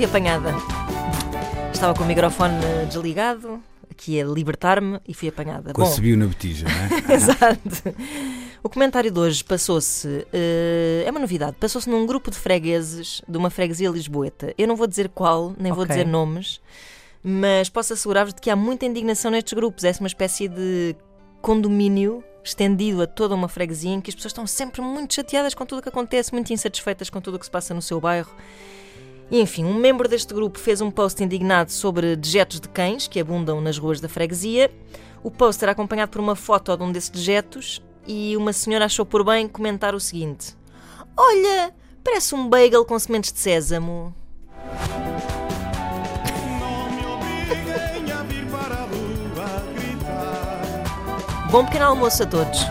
fui apanhada. Estava com o microfone desligado, aqui a libertar-me, e fui apanhada. Quando subiu na botija, não é? Exato. O comentário de hoje passou-se, é uma novidade, passou-se num grupo de fregueses de uma freguesia lisboeta. Eu não vou dizer qual, nem vou dizer nomes, mas posso assegurar-vos de que há muita indignação nestes grupos. É uma espécie de condomínio estendido a toda uma freguesia em que as pessoas estão sempre muito chateadas com tudo o que acontece, muito insatisfeitas com tudo o que se passa no seu bairro. E, enfim, um membro deste grupo fez um post indignado sobre dejetos de cães que abundam nas ruas da freguesia. O post era acompanhado por uma foto de um desses dejetos e uma senhora achou por bem comentar o seguinte: "Olha, parece um bagel com sementes de sésamo." Bom pequeno almoço a todos.